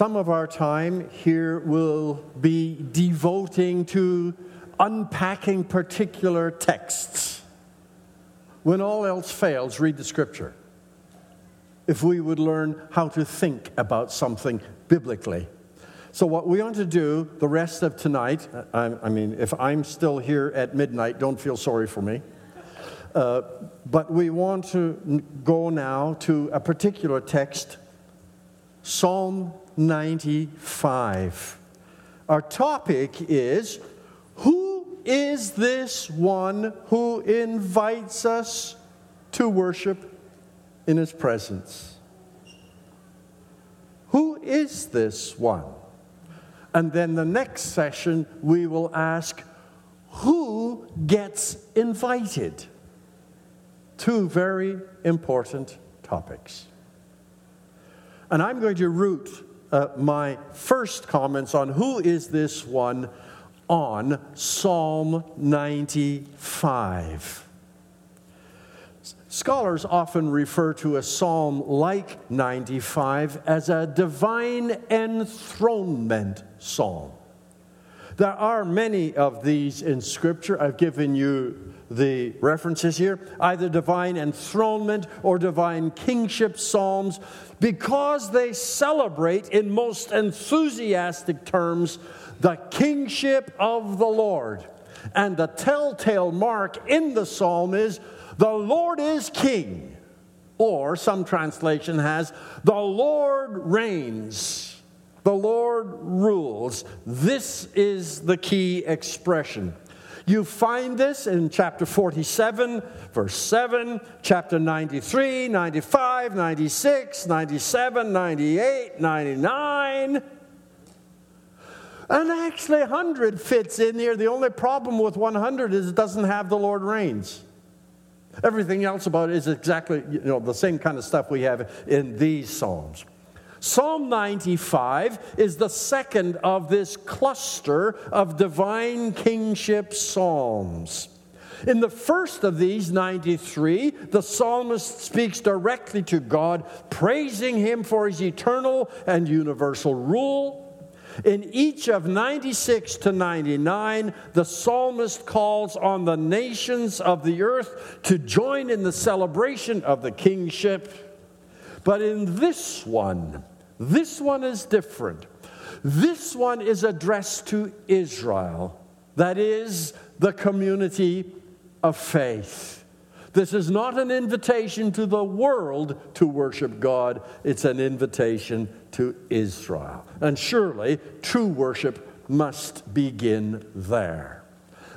some of our time here will be devoting to unpacking particular texts. When all else fails, read the Scripture. If we would learn how to think about something biblically. So what we want to do the rest of tonight, if I'm still here at midnight, don't feel sorry for me. But we want to go now to a particular text, Psalm 95. Our topic is, who is this one who invites us to worship in his presence? Who is this one? And then the next session, we will ask, who gets invited? Two very important topics. And I'm going to root my first comments on who is this one on Psalm 95. Scholars often refer to a psalm like 95 as a divine enthronement psalm. There are many of these in Scripture. I've given you the references here, either divine enthronement or divine kingship psalms, because they celebrate in most enthusiastic terms the kingship of the Lord. And the telltale mark in the psalm is, the Lord is king, or some translation has, the Lord reigns, the Lord rules. This is the key expression. You find this in chapter 47, verse 7, chapter 93, 95, 96, 97, 98, 99. And actually 100 fits in here. The only problem with 100 is it doesn't have the Lord reigns. Everything else about it is exactly, the same kind of stuff we have in these psalms. Psalm 95 is the second of this cluster of divine kingship psalms. In the first of these, 93, the psalmist speaks directly to God, praising him for his eternal and universal rule. In each of 96 to 99, the psalmist calls on the nations of the earth to join in the celebration of the kingship. But in this one is different. This one is addressed to Israel, that is, the community of faith. This is not an invitation to the world to worship God. It's an invitation to Israel. And surely, true worship must begin there.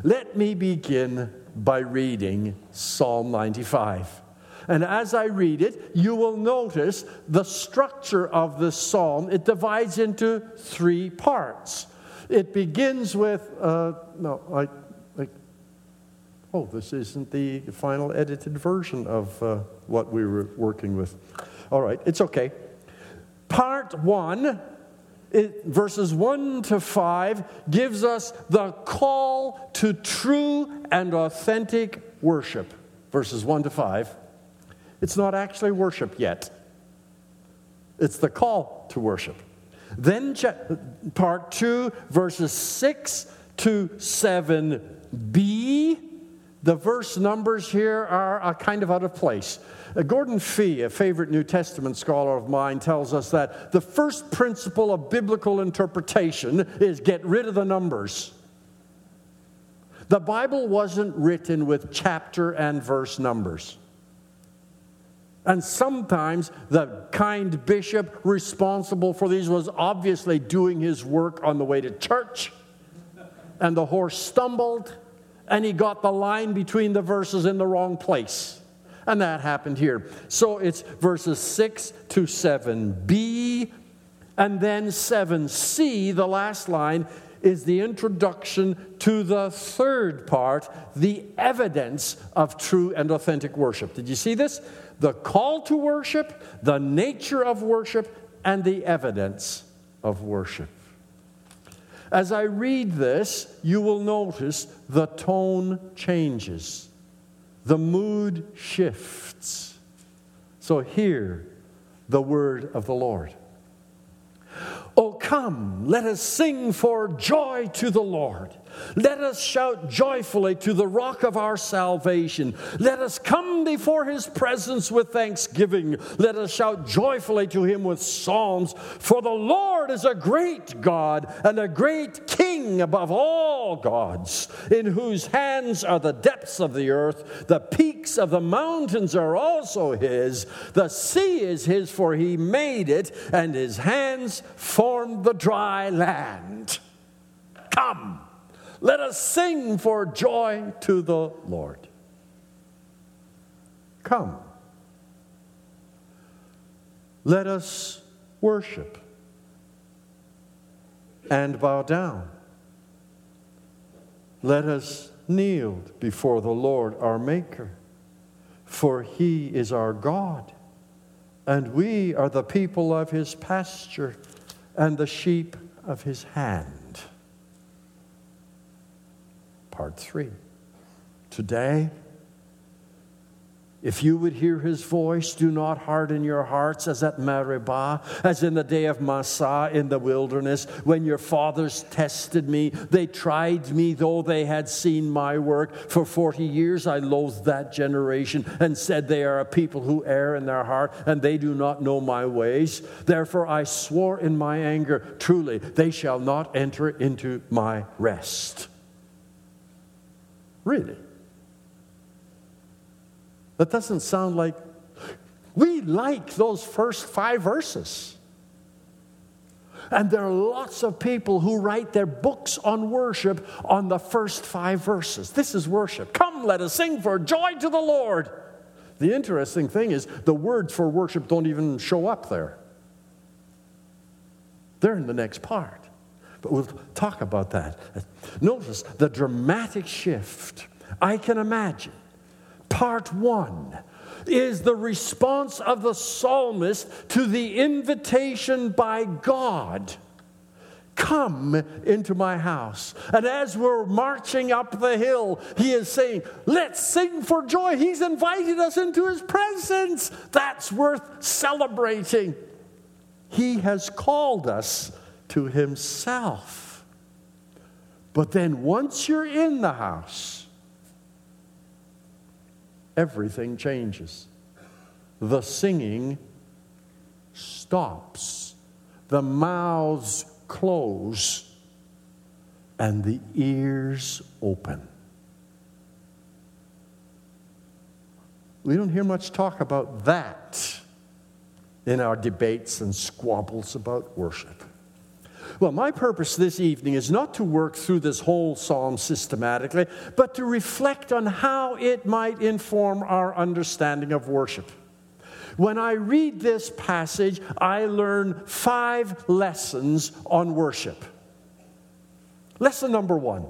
Let me begin by reading Psalm 95. And as I read it, you will notice the structure of the psalm. It divides into three parts. It begins with, this isn't the final edited version of what we were working with. All right, it's okay. Part 1, verses 1 to 5, gives us the call to true and authentic worship. Verses 1 to 5. It's not actually worship yet. It's the call to worship. Then part 2, verses 6 to 7b. The verse numbers here are kind of out of place. Gordon Fee, a favorite New Testament scholar of mine, tells us that the first principle of biblical interpretation is get rid of the numbers. The Bible wasn't written with chapter and verse numbers. And sometimes the kind bishop responsible for these was obviously doing his work on the way to church, and the horse stumbled, and he got the line between the verses in the wrong place. And that happened here. So it's verses 6 to 7b, and then 7c, the last line, is the introduction to the third part, the evidence of true and authentic worship. Did you see this? The call to worship, the nature of worship, and the evidence of worship. As I read this, you will notice the tone changes. The mood shifts. So hear the word of the Lord. O come, let us sing for joy to the Lord. Let us shout joyfully to the rock of our salvation. Let us come before his presence with thanksgiving. Let us shout joyfully to him with psalms. For the Lord is a great God and a great King above all gods, in whose hands are the depths of the earth. The peaks of the mountains are also his. The sea is his, for he made it, and his hands formed the dry land. Come. Let us sing for joy to the Lord. Come. Let us worship and bow down. Let us kneel before the Lord our Maker, for he is our God, and we are the people of his pasture and the sheep of his hand. Part 3. Today, if you would hear his voice, do not harden your hearts as at Meribah, as in the day of Massah in the wilderness, when your fathers tested me. They tried me, though they had seen my work. For 40 years I loathed that generation and said, they are a people who err in their heart, and they do not know my ways. Therefore I swore in my anger, truly, they shall not enter into my rest. Really? That doesn't sound like... We like those first 5 verses. And there are lots of people who write their books on worship on the first 5 verses. This is worship. Come, let us sing for joy to the Lord. The interesting thing is the words for worship don't even show up there. They're in the next part. But we'll talk about that. Notice the dramatic shift. I can imagine. Part 1 is the response of the psalmist to the invitation by God. Come into my house. And as we're marching up the hill, he is saying, let's sing for joy. He's invited us into his presence. That's worth celebrating. He has called us to himself. But then once you're in the house, everything changes. The singing stops. The mouths close. And the ears open. We don't hear much talk about that in our debates and squabbles about worship. Well, my purpose this evening is not to work through this whole psalm systematically, but to reflect on how it might inform our understanding of worship. When I read this passage, I learn 5 lessons on worship. Lesson number 1.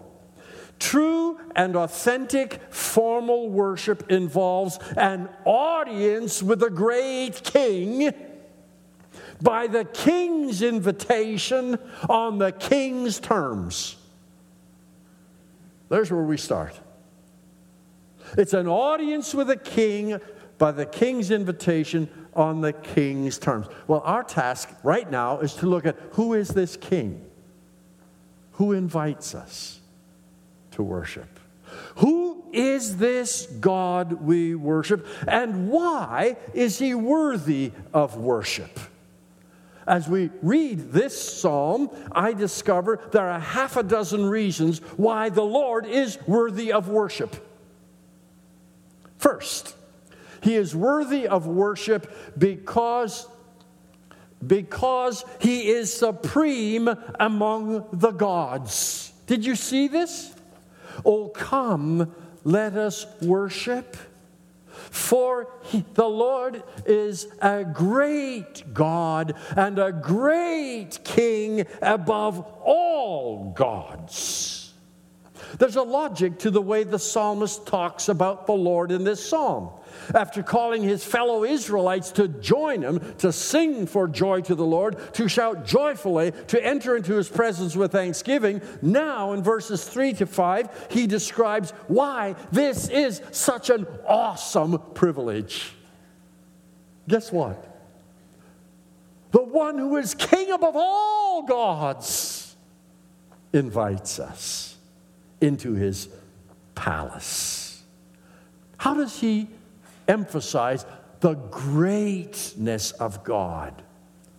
True and authentic formal worship involves an audience with a great king by the king's invitation on the king's terms. There's where we start. It's an audience with a king by the king's invitation on the king's terms. Well, our task right now is to look at who is this king? Who invites us to worship? Who is this God we worship? And why is he worthy of worship? As we read this psalm, I discover there are 6 reasons why the Lord is worthy of worship. First, he is worthy of worship because he is supreme among the gods. Did you see this? Oh, come, let us worship. For the Lord is a great God and a great King above all gods. There's a logic to the way the psalmist talks about the Lord in this psalm. After calling his fellow Israelites to join him, to sing for joy to the Lord, to shout joyfully, to enter into his presence with thanksgiving, now in verses 3 to 5, he describes why this is such an awesome privilege. Guess what? the one who is king above all gods, invites us into his palace. How does he emphasize the greatness of God?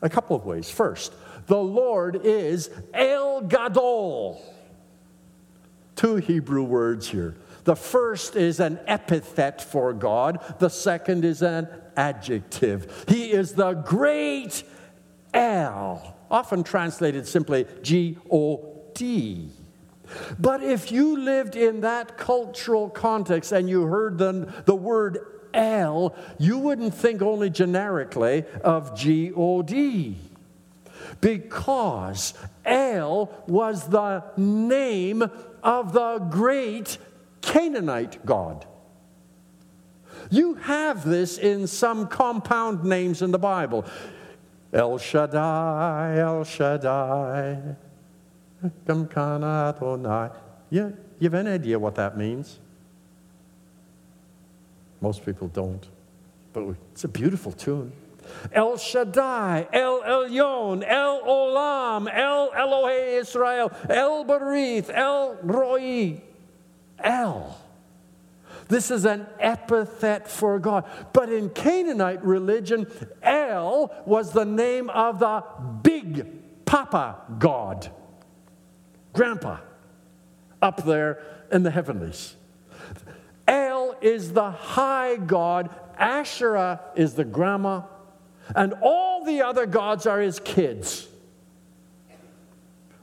A couple of ways. First, the Lord is El Gadol. Two Hebrew words here. The first is an epithet for God. The second is an adjective. He is the great El, often translated simply G-O-D. But if you lived in that cultural context and you heard the word El, you wouldn't think only generically of G-O-D. Because El was the name of the great Canaanite god. You have this in some compound names in the Bible. El Shaddai, El Shaddai. You have an idea what that means? Most people don't. But it's a beautiful tune. El Shaddai, El Elyon, El Olam, El Elohe Israel, El Barith, El Roi, El. This is an epithet for God. But in Canaanite religion, El was the name of the big papa God. Grandpa, up there in the heavenlies. El is the high God. Asherah is the grandma. And all the other gods are his kids.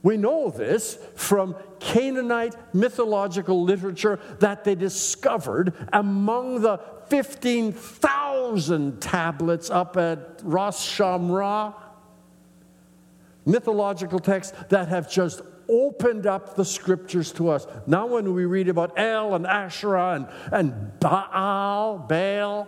We know this from Canaanite mythological literature that they discovered among the 15,000 tablets up at Ras Shamra. Mythological texts that have just opened up the scriptures to us. Now when we read about El and Asherah and Baal,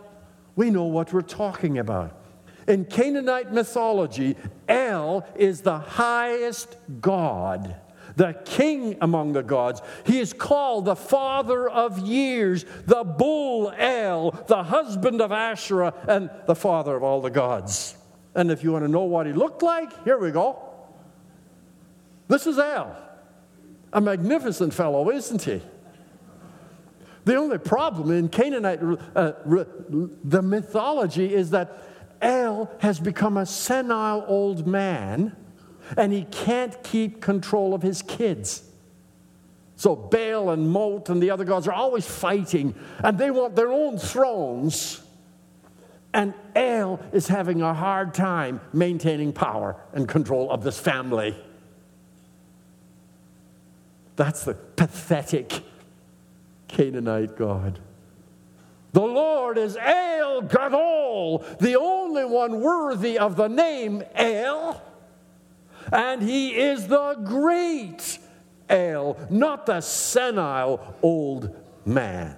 we know what we're talking about. In Canaanite mythology, El is the highest god, the king among the gods. He is called the father of years, the bull El, the husband of Asherah, and the father of all the gods. And if you want to know what he looked like, here we go. This is El. A magnificent fellow, isn't he? The only problem in Canaanite, the mythology is that El has become a senile old man, and he can't keep control of his kids. So Baal and Mot and the other gods are always fighting, and they want their own thrones. And El is having a hard time maintaining power and control of this family. That's the pathetic Canaanite god. The Lord is El Gadol, the only one worthy of the name El. And he is the great El, not the senile old man.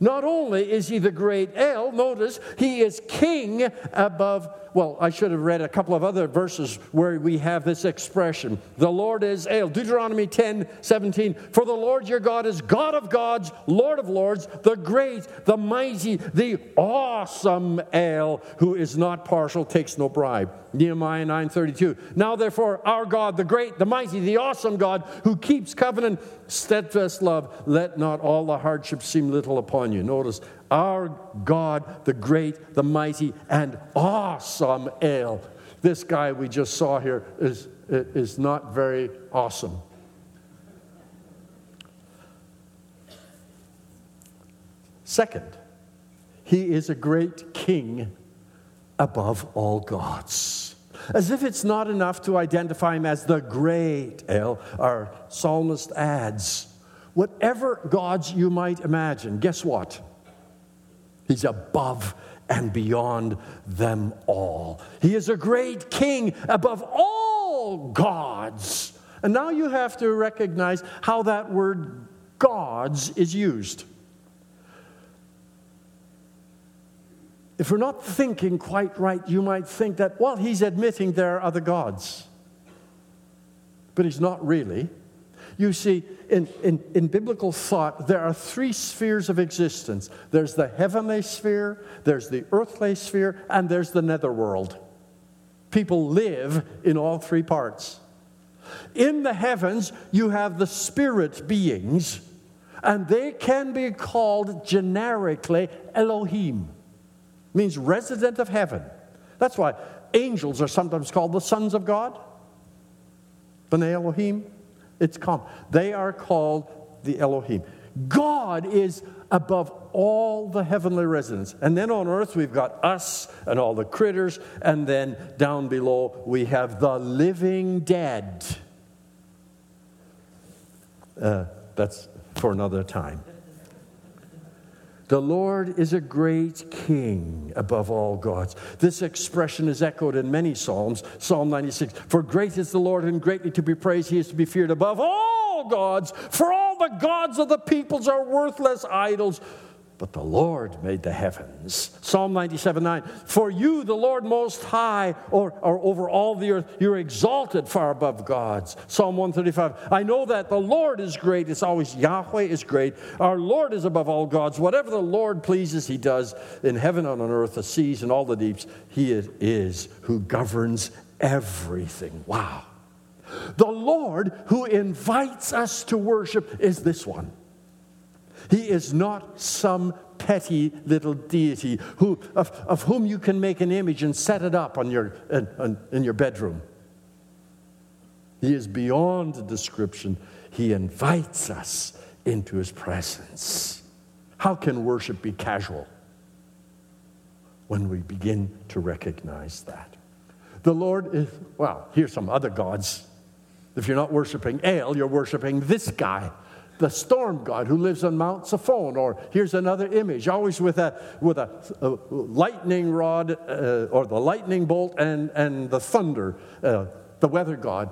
Not only is he the great El, notice he is king above. Well, I should have read a couple of other verses where we have this expression. The Lord is El. Deuteronomy 10:17. For the Lord your God is God of gods, Lord of lords, the great, the mighty, the awesome El, who is not partial, takes no bribe. Nehemiah 9:32. Now therefore, our God, the great, the mighty, the awesome God, who keeps covenant, steadfast love, let not all the hardships seem little upon you. Notice, our God, the great, the mighty, and awesome El. This guy we just saw here is not very awesome. Second, he is a great king above all gods. As if it's not enough to identify him as the great El, our psalmist adds, whatever gods you might imagine, guess what? He's above and beyond them all. He is a great king above all gods. And now you have to recognize how that word gods is used. If we're not thinking quite right, you might think that, well, he's admitting there are other gods. But he's not really. You see, in biblical thought, there are three spheres of existence. There's the heavenly sphere, there's the earthly sphere, and there's the netherworld. people live in all three parts. In the heavens, you have the spirit beings, and they can be called generically Elohim. Means resident of heaven. That's why angels are sometimes called the sons of God. B'nai Elohim, it's common. They are called the Elohim. God is above all the heavenly residents. And then on earth we've got us and all the critters, and then down below we have the living dead. That's for another time. The Lord is a great king above all gods. This expression is echoed in many Psalms. Psalm 96, for great is the Lord and greatly to be praised. He is to be feared above all gods. For all the gods of the peoples are worthless idols. But the Lord made the heavens. Psalm 97, 9, for you, the Lord Most High, or over all the earth, you're exalted far above gods. Psalm 135, I know that the Lord is great. It's always Yahweh is great. Our Lord is above all gods. Whatever the Lord pleases, he does. In heaven and on earth, the seas and all the deeps, he is who governs everything. Wow. The Lord who invites us to worship is this one. He is not some petty little deity of whom you can make an image and set it up on your in your bedroom. He is beyond the description. He invites us into his presence. How can worship be casual? When we begin to recognize that. The Lord is, well, here's some other gods. If you're not worshiping Ale, you're worshiping this guy. The storm god who lives on Mount Saphon, or here's another image, always with a lightning rod or the lightning bolt and the thunder, the weather god.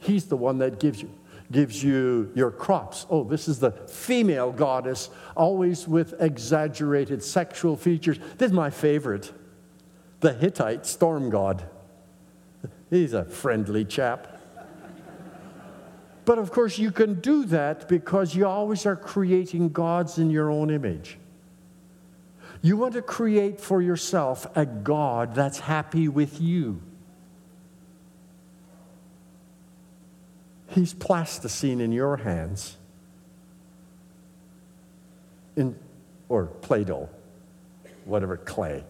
He's the one that gives you your crops. Oh, this is the female goddess, always with exaggerated sexual features. This is my favorite, the Hittite storm god. He's a friendly chap. But, of course, you can do that because you always are creating gods in your own image. You want to create for yourself a God that's happy with you. He's plasticine in your hands, or Play-Doh, whatever, clay,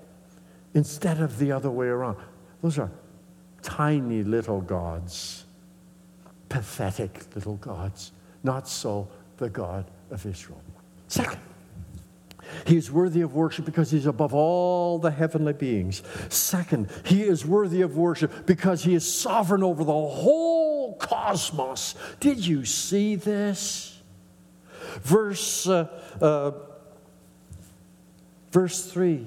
instead of the other way around. Those are tiny little gods. Pathetic little gods. Not so the God of Israel. Second, he is worthy of worship because he's above all the heavenly beings. Second, he is worthy of worship because he is sovereign over the whole cosmos. Did you see this? Verse 3.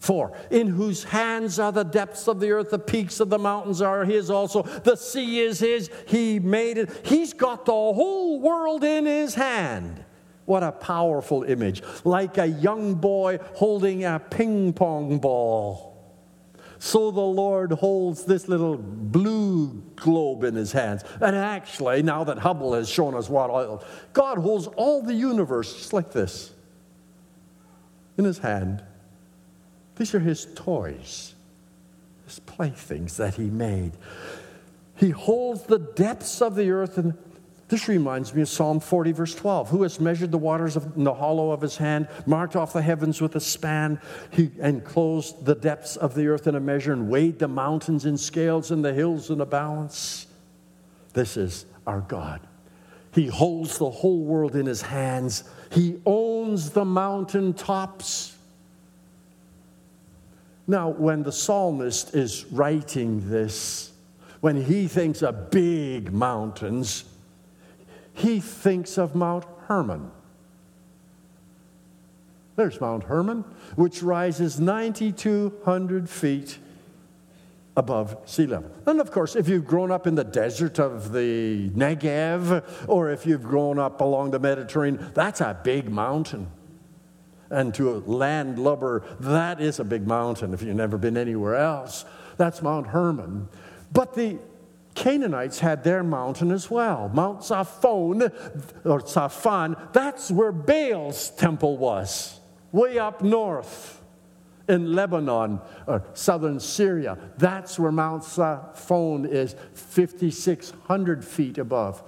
4, in whose hands are the depths of the earth, the peaks of the mountains are his also. The sea is his, he made it. He's got the whole world in his hand. What a powerful image. Like a young boy holding a ping pong ball. So the Lord holds this little blue globe in his hands. And actually, now that Hubble has shown us what, God holds all the universe just like this in his hand. These are his toys, his playthings that he made. He holds the depths of the earth, and this reminds me of Psalm 40, verse 12. Who has measured the waters in the hollow of his hand, marked off the heavens with a span, he enclosed the depths of the earth in a measure, and weighed the mountains in scales and the hills in a balance. This is our God. He holds the whole world in his hands. He owns the mountaintops. Now, when the psalmist is writing this, when he thinks of big mountains, he thinks of Mount Hermon. There's Mount Hermon, which rises 9,200 feet above sea level. And, of course, if you've grown up in the desert of the Negev, or if you've grown up along the Mediterranean, that's a big mountain. And to a landlubber, that is a big mountain if you've never been anywhere else. That's Mount Hermon. But the Canaanites had their mountain as well. Mount Zaphon, or Saphon, that's where Baal's temple was, way up north. in Lebanon, southern Syria. That's where Mount Zaphon is, 5,600 feet above.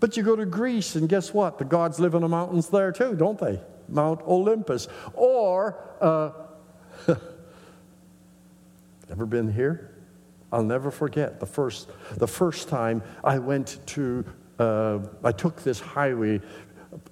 But you go to Greece, and guess what? The gods live in the mountains there too, don't they? Mount Olympus. Or, ever been here? I'll never forget the first time I went to, I took this highway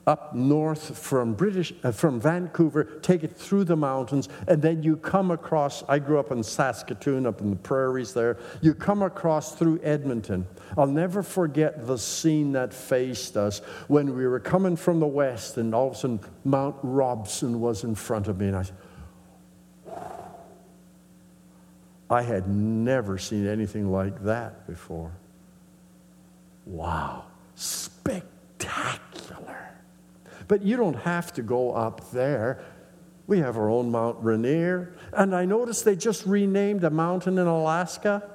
up north from Vancouver, take it through the mountains, and then you come across, I grew up in Saskatoon, up in the prairies there, you come across through Edmonton. I'll never forget the scene that faced us when we were coming from the west, and all of a sudden Mount Robson was in front of me, and I said, I had never seen anything like that before. Wow, spectacular. But you don't have to go up there. We have our own Mount Rainier. And I noticed they just renamed a mountain in Alaska.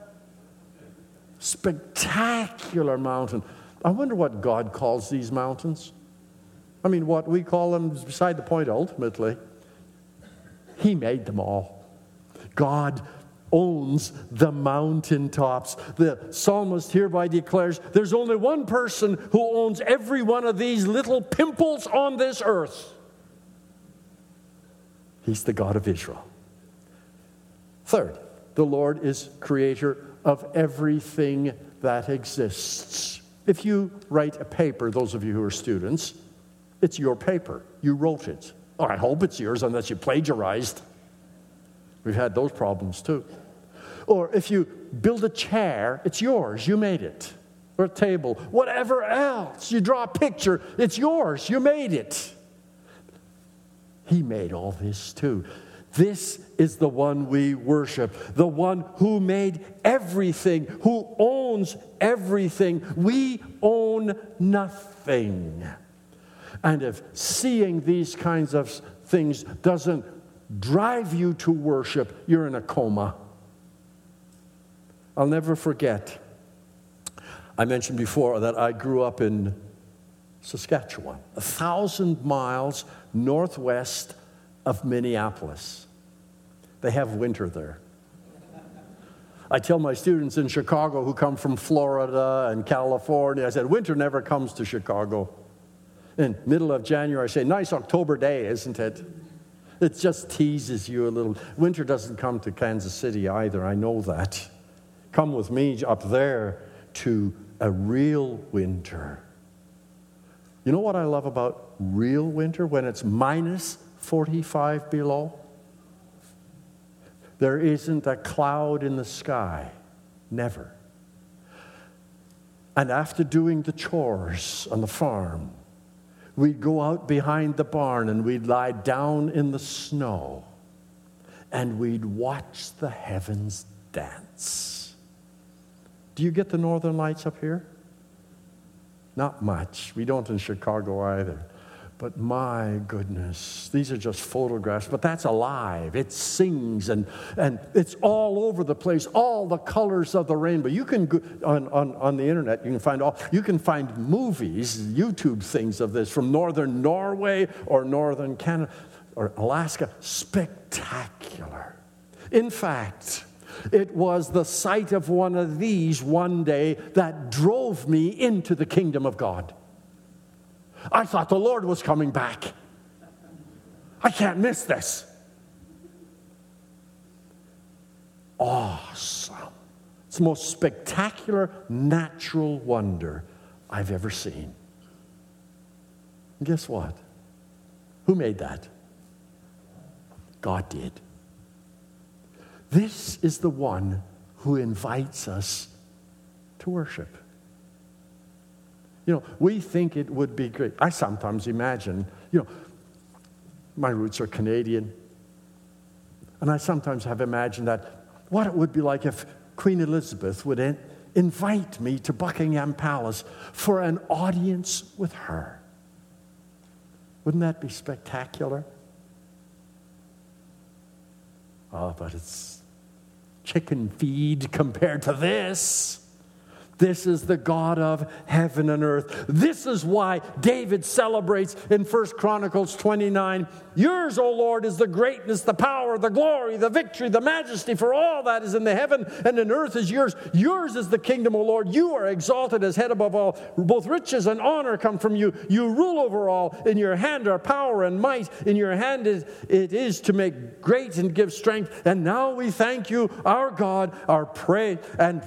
Spectacular mountain. I wonder what God calls these mountains. I mean, what we call them is beside the point ultimately. He made them all. God owns the mountaintops. The psalmist hereby declares there's only one person who owns every one of these little pimples on this earth. He's the God of Israel. Third, the Lord is creator of everything that exists. If you write a paper, those of you who are students, it's your paper. You wrote it. Or I hope it's yours unless you plagiarized. We've had those problems too. Or if you build a chair, it's yours. You made it. Or a table. Whatever else. You draw a picture. It's yours. You made it. He made all this too. This is the one we worship. The one who made everything. Who owns everything. We own nothing. And if seeing these kinds of things doesn't drive you to worship, you're in a coma. I'll never forget. I mentioned before that I grew up in Saskatchewan, 1,000 miles northwest of Minneapolis. They have winter there. I tell my students in Chicago who come from Florida and California, I said, winter never comes to Chicago. In the middle of January, I say, nice October day, isn't it? It just teases you a little. Winter doesn't come to Kansas City either, I know that. Come with me up there to a real winter. You know what I love about real winter? When it's minus 45 below, there isn't a cloud in the sky. Never. And after doing the chores on the farm, we'd go out behind the barn and we'd lie down in the snow and we'd watch the heavens dance. Do you get the northern lights up here? Not much. We don't in Chicago either. But my goodness, these are just photographs, but that's alive. It sings and it's all over the place, all the colors of the rainbow. You can go on the internet, you can find movies, YouTube things of this from northern Norway or northern Canada or Alaska. Spectacular. In fact, it was the sight of one of these one day that drove me into the kingdom of God. I thought the Lord was coming back. I can't miss this. Awesome. It's the most spectacular natural wonder I've ever seen. And guess what? Who made that? God did. This is the one who invites us to worship. You know, we think it would be great. I sometimes imagine, my roots are Canadian. And I sometimes have imagined that what it would be like if Queen Elizabeth would invite me to Buckingham Palace for an audience with her. Wouldn't that be spectacular? Oh, but it's chicken feed compared to this. This is the God of heaven and earth. This is why David celebrates in 1 Chronicles 29, yours, O Lord, is the greatness, the power, the glory, the victory, the majesty, for all that is in the heaven and in earth is yours. Yours is the kingdom, O Lord. You are exalted as head above all. Both riches and honor come from you. You rule over all. In your hand are power and might. In your hand it is to make great and give strength. And now we thank you, our God,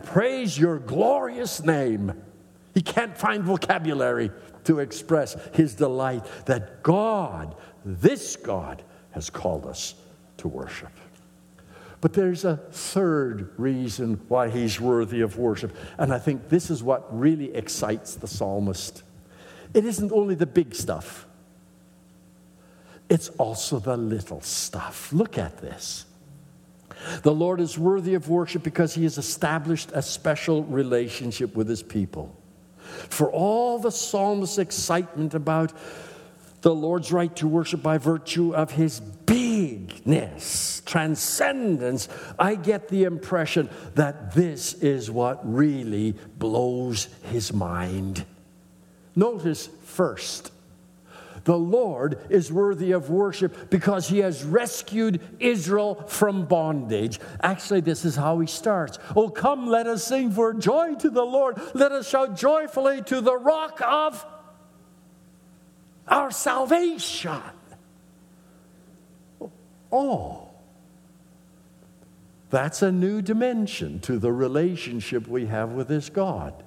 praise your glorious name. He can't find vocabulary to express his delight that God, this God, has called us to worship. But there's a third reason why he's worthy of worship, and I think this is what really excites the psalmist. It isn't only the big stuff. It's also the little stuff. Look at this. The Lord is worthy of worship because he has established a special relationship with his people. For all the psalmist's excitement about the Lord's right to worship by virtue of his bigness, transcendence, I get the impression that this is what really blows his mind. Notice first, the Lord is worthy of worship because he has rescued Israel from bondage. Actually, this is how he starts. Oh, come, let us sing for joy to the Lord. Let us shout joyfully to the rock of our salvation. Oh, that's a new dimension to the relationship we have with this God.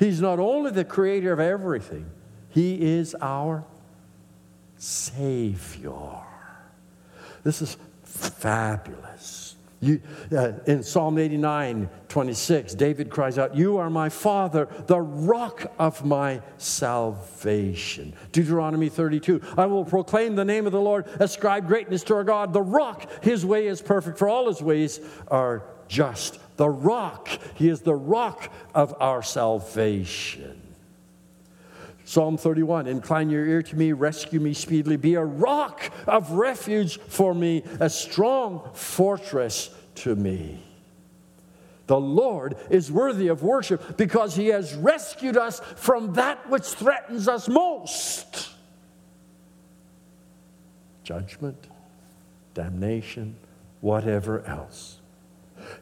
He's not only the creator of everything, he is our Savior. This is fabulous. In Psalm 89:26, David cries out, you are my Father, the rock of my salvation. Deuteronomy 32, I will proclaim the name of the Lord, ascribe greatness to our God, the rock. His way is perfect, for all his ways are just. The rock, he is the rock of our salvation. Psalm 31, incline your ear to me, rescue me speedily, be a rock of refuge for me, a strong fortress to me. The Lord is worthy of worship because he has rescued us from that which threatens us most. Judgment, damnation, whatever else.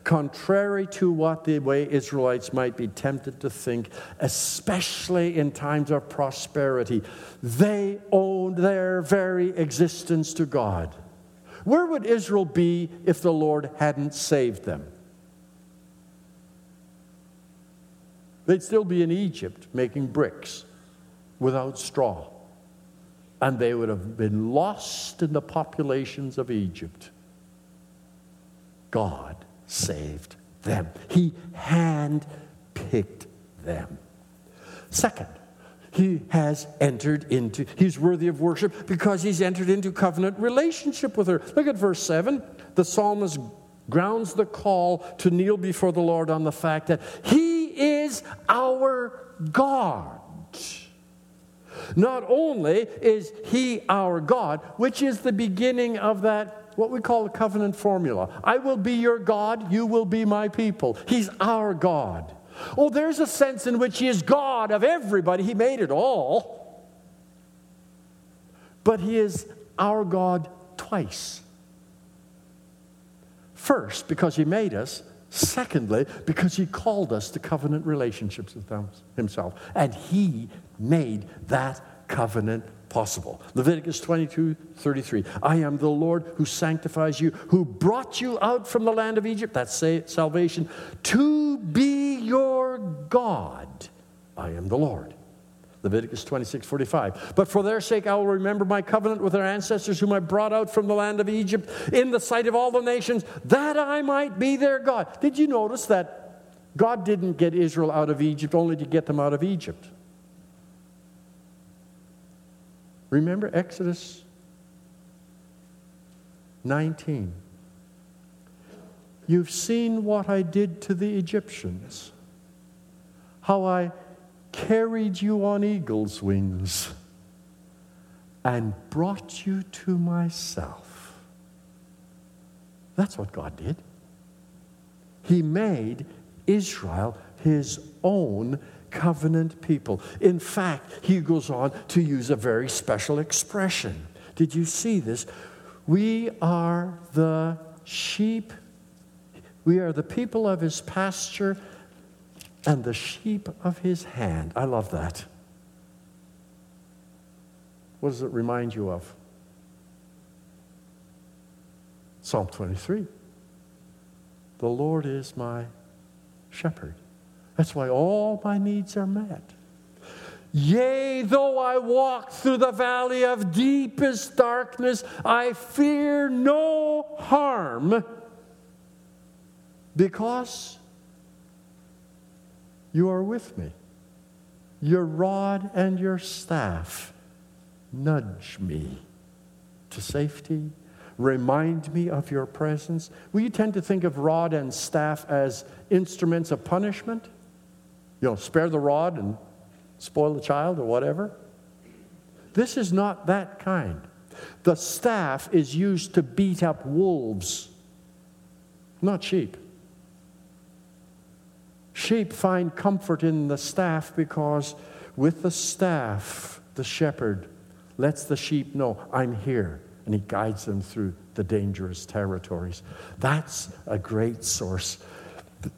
Contrary to what the way Israelites might be tempted to think, especially in times of prosperity, they owed their very existence to God. Where would Israel be if the Lord hadn't saved them? They'd still be in Egypt making bricks without straw, and they would have been lost in the populations of Egypt. God saved them. He handpicked them. Second, he's worthy of worship because he's entered into covenant relationship with her. Look at verse 7. The psalmist grounds the call to kneel before the Lord on the fact that he is our God. Not only is he our God, which is the beginning of that what we call a covenant formula. I will be your God, you will be my people. He's our God. Oh, there's a sense in which he is God of everybody. He made it all. But he is our God twice. First, because he made us. Secondly, because he called us to covenant relationships with himself. And he made that covenant possible. Leviticus 22:33. I am the Lord who sanctifies you, who brought you out from the land of Egypt, that's salvation, to be your God. I am the Lord. Leviticus 26:45. But for their sake I will remember my covenant with their ancestors whom I brought out from the land of Egypt in the sight of all the nations, that I might be their God. Did you notice that God didn't get Israel out of Egypt only to get them out of Egypt? Remember Exodus 19. You've seen what I did to the Egyptians, how I carried you on eagle's wings and brought you to myself. That's what God did. He made Israel his own covenant people. In fact, he goes on to use a very special expression. Did you see this? We are the sheep. We are the people of his pasture and the sheep of his hand. I love that. What does it remind you of? Psalm 23. The Lord is my shepherd. That's why all my needs are met. Yea, though I walk through the valley of deepest darkness, I fear no harm, because you are with me. Your rod and your staff nudge me to safety. Remind me of your presence. We tend to think of rod and staff as instruments of punishment. You know, spare the rod and spoil the child or whatever. This is not that kind. The staff is used to beat up wolves, not sheep. Sheep find comfort in the staff because with the staff, the shepherd lets the sheep know, I'm here. And he guides them through the dangerous territories. That's a great source.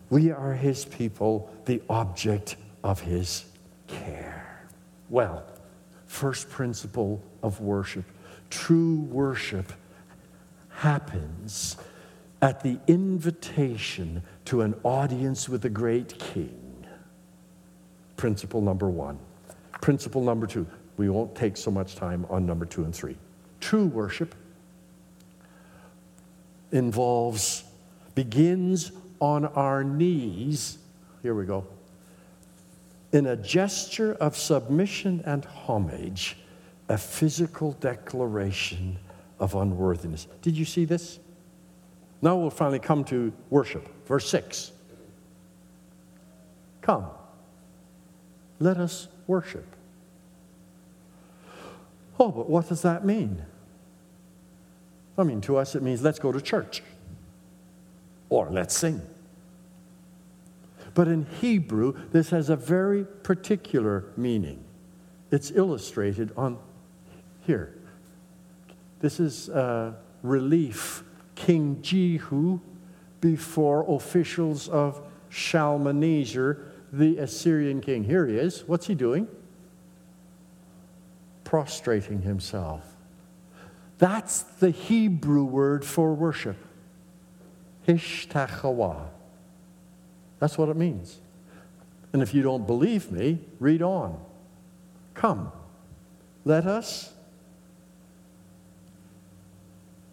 We are his people, the object of his care. Well, first principle of worship. True worship happens at the invitation to an audience with the great king. Principle number one. Principle number two. We won't take so much time on number two and three. True worship begins on our knees, here we go, in a gesture of submission and homage, a physical declaration of unworthiness. Did you see this? Now we'll finally come to worship. Verse 6. Come, let us worship. Oh, but what does that mean? I mean, to us it means let's go to church or let's sing. But in Hebrew, this has a very particular meaning. It's illustrated on here. This is relief King Jehu before officials of Shalmaneser, the Assyrian king. Here he is. What's he doing? Prostrating himself. That's the Hebrew word for worship. Hishtachawa. That's what it means. And if you don't believe me, read on. Come, let us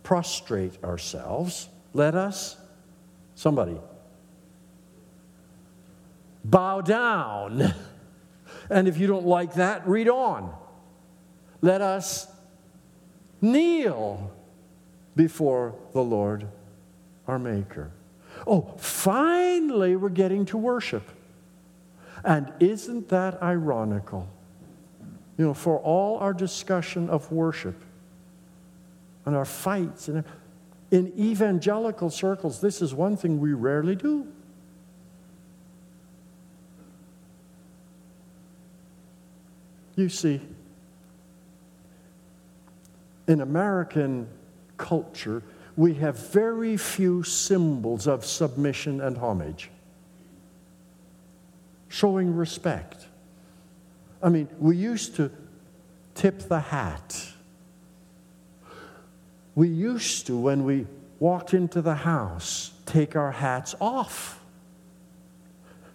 prostrate ourselves. Let us, somebody, bow down. And if you don't like that, read on. Let us kneel before the Lord, our Maker. Oh, finally we're getting to worship. And isn't that ironical? You know, for all our discussion of worship and our fights, and in evangelical circles, this is one thing we rarely do. You see, in American culture, we have very few symbols of submission and homage, showing respect. I mean, we used to tip the hat. We used to, when we walked into the house, take our hats off.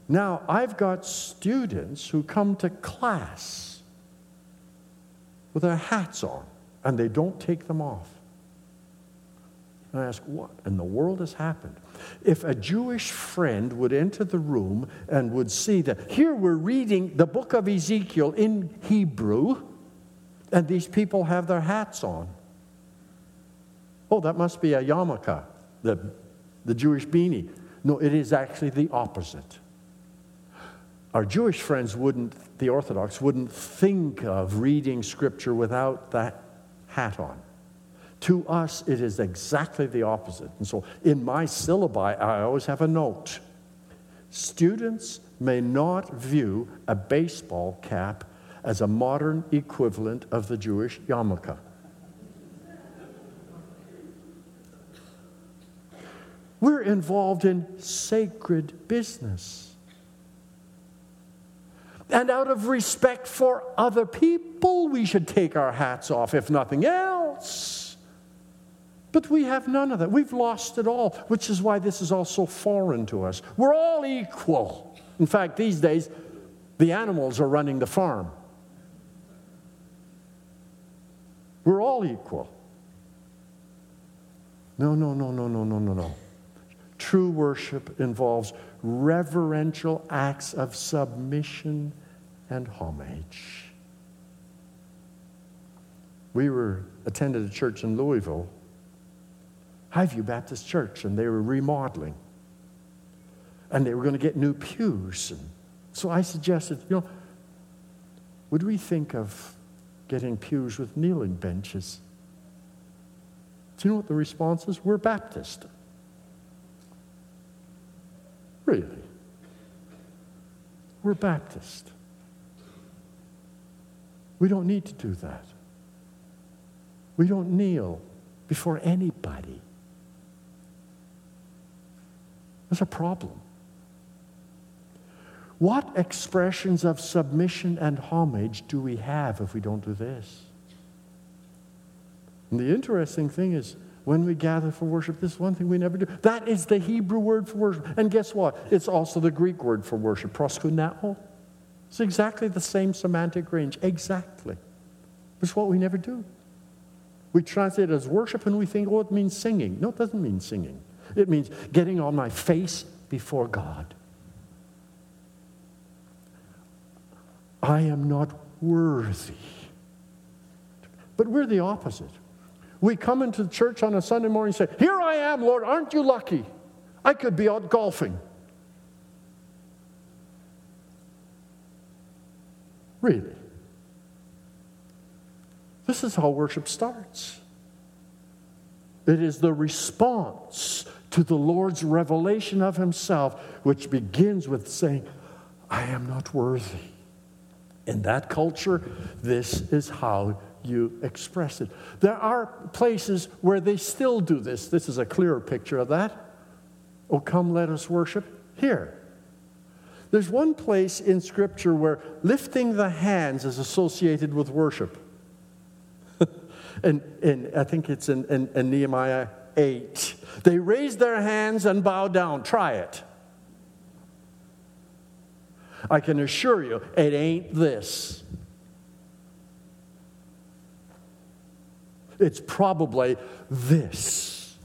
Now, I've got students who come to class with their hats on. And they don't take them off. And I ask, what in the world has happened? If a Jewish friend would enter the room and would see that, here we're reading the book of Ezekiel in Hebrew, and these people have their hats on. Oh, that must be a yarmulke, the Jewish beanie. No, it is actually the opposite. Our Jewish friends the Orthodox wouldn't think of reading Scripture without that hat on. To us, it is exactly the opposite. And so in my syllabi, I always have a note. students may not view a baseball cap as a modern equivalent of the Jewish yarmulke. We're involved in sacred business. And out of respect for other people, we should take our hats off, if nothing else. But we have none of that. We've lost it all, which is why this is all so foreign to us. We're all equal. In fact, these days, the animals are running the farm. We're all equal. No. True worship involves reverential acts of submission and homage. We attended a church in Louisville, Highview Baptist Church, and they were remodeling. And they were going to get new pews. And so I suggested, would we think of getting pews with kneeling benches? Do you know what the response is? We're Baptist. Really? We're Baptist. We don't need to do that. We don't kneel before anybody. That's a problem. What expressions of submission and homage do we have if we don't do this? And the interesting thing is, when we gather for worship, this is one thing we never do. That is the Hebrew word for worship. And guess what? It's also the Greek word for worship, proskuneo. It's exactly the same semantic range, exactly. It's what we never do. We translate it as worship and we think, it means singing. No, it doesn't mean singing. It means getting on my face before God. I am not worthy. But we're the opposite. We come into the church on a Sunday morning and say, "Here I am, Lord, aren't you lucky? I could be out golfing." Really? This is how worship starts. It is the response to the Lord's revelation of Himself, which begins with saying, "I am not worthy." In that culture, this is how you express it. There are places where they still do this. This is a clearer picture of that. Oh, come, let us worship here. There's one place in Scripture where lifting the hands is associated with worship. And I think it's in Nehemiah 8. They raise their hands and bow down. Try it. I can assure you, it ain't this. It's probably this,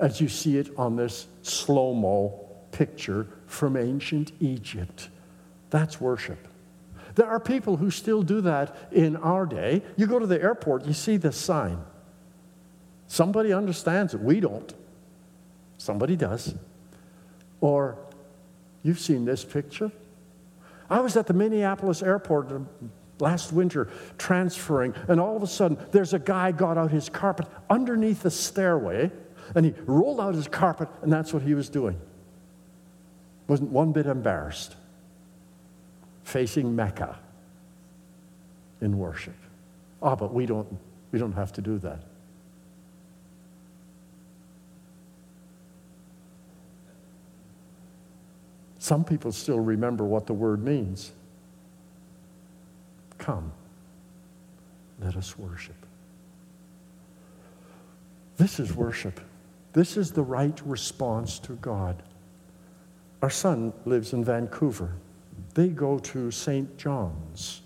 as you see it on this slow-mo picture from ancient Egypt. That's worship. There are people who still do that in our day. You go to the airport, you see this sign. Somebody understands it. We don't. Somebody does. Or you've seen this picture. I was at the Minneapolis airport last winter, transferring, and all of a sudden, there's a guy got out his carpet underneath the stairway, and he rolled out his carpet, and that's what he was doing. Wasn't one bit embarrassed. Facing Mecca in worship. But we don't have to do that. Some people still remember what the word means. Come, let us worship. This is worship. This is the right response to God. Our son lives in Vancouver. They go to St. John's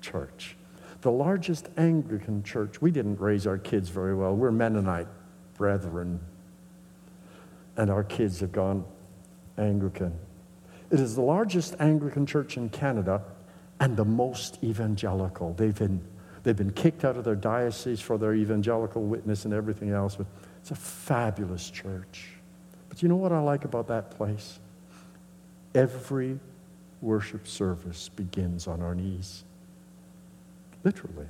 Church, the largest Anglican church. We didn't raise our kids very well. We're Mennonite brethren, and our kids have gone Anglican. It is the largest Anglican church in Canada, and the most evangelical. They've been kicked out of their diocese for their evangelical witness and everything else. But it's a fabulous church. But you know what I like about that place? Every worship service begins on our knees. Literally.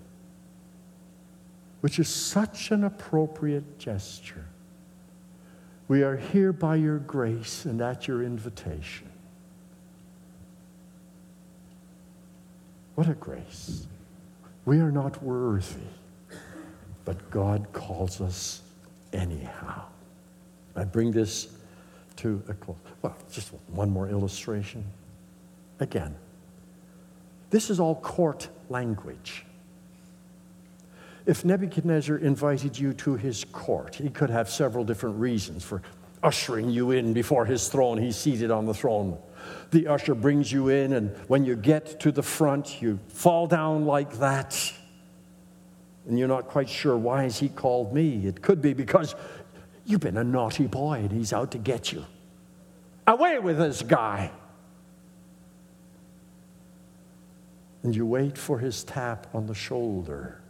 Which is such an appropriate gesture. We are here by your grace and at your invitation. What a grace. We are not worthy, but God calls us anyhow. I bring this to a close. Well, just one more illustration. Again, this is all court language. If Nebuchadnezzar invited you to his court, he could have several different reasons for ushering you in before his throne. He's seated on the throne. The usher brings you in, and when you get to the front, you fall down like that. And you're not quite sure, why has he called me? It could be because you've been a naughty boy, and he's out to get you. Away with this guy. And you wait for his tap on the shoulder.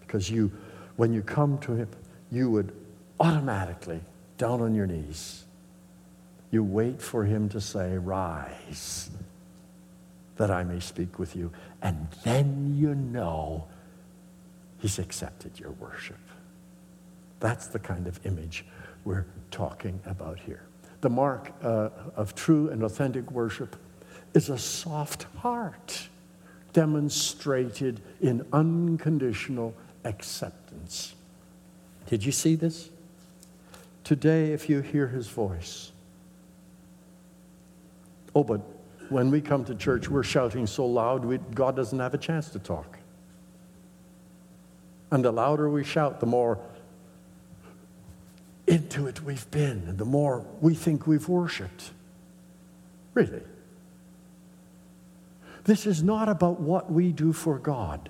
Because you, when you come to him, you would automatically, down on your knees, you wait for him to say, "Rise, that I may speak with you." And then you know he's accepted your worship. That's the kind of image we're talking about here. The mark of true and authentic worship is a soft heart demonstrated in unconditional acceptance. Did you see this? Today, if you hear his voice, oh, but when we come to church, we're shouting so loud, God doesn't have a chance to talk. And the louder we shout, the more into it we've been, and the more we think we've worshiped. Really. This is not about what we do for God.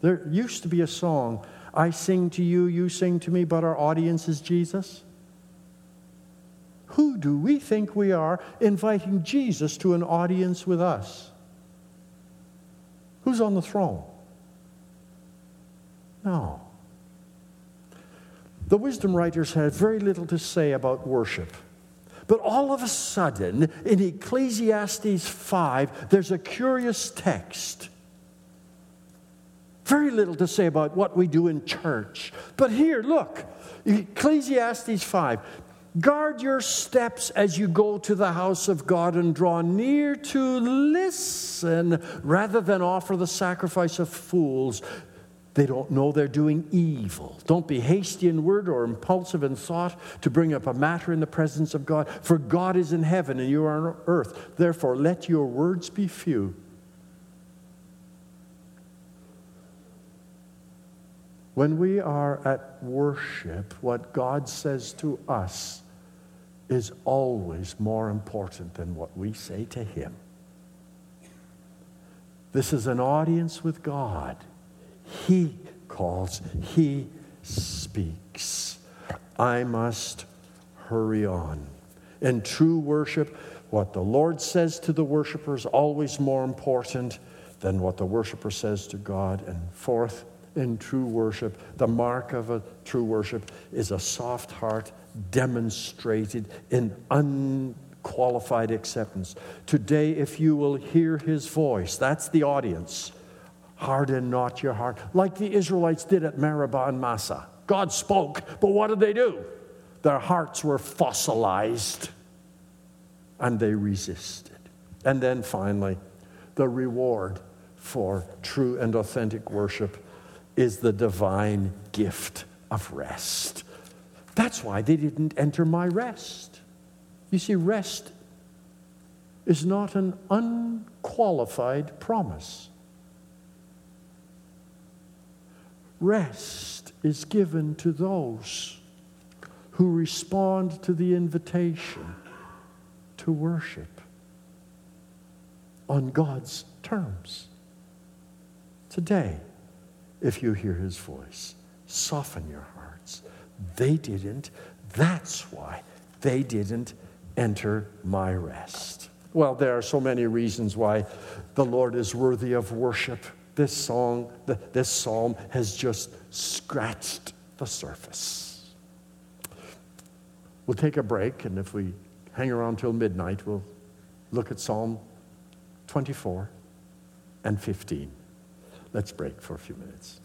There used to be a song, "I sing to you, you sing to me, but our audience is Jesus." Who do we think we are, inviting Jesus to an audience with us? Who's on the throne? No. The wisdom writers have very little to say about worship. But all of a sudden, in Ecclesiastes 5, there's a curious text. Very little to say about what we do in church. But here, look, Ecclesiastes 5. "Guard your steps as you go to the house of God, and draw near to listen rather than offer the sacrifice of fools. They don't know they're doing evil. Don't be hasty in word or impulsive in thought to bring up a matter in the presence of God, for God is in heaven and you are on earth. Therefore, let your words be few." When we are at worship, what God says to us is always more important than what we say to him. This is an audience with God. He calls, he speaks. I must hurry on. In true worship, what the Lord says to the worshiper is always more important than what the worshiper says to God. And fourth, in true worship, the mark of a true worship is a soft heart demonstrated in unqualified acceptance. Today, if you will hear his voice, that's the audience. Harden not your heart, like the Israelites did at Meribah and Massah. God spoke, but what did they do? Their hearts were fossilized, and they resisted. And then finally, the reward for true and authentic worship is the divine gift of rest. That's why they didn't enter my rest. You see, rest is not an unqualified promise. Rest is given to those who respond to the invitation to worship on God's terms. Today, if you hear his voice, soften your hearts. They didn't. That's why they didn't enter my rest. Well, there are so many reasons why the Lord is worthy of worship. This psalm has just scratched the surface. We'll take a break, and if we hang around till midnight, we'll look at Psalm 24 and 15. Let's break for a few minutes.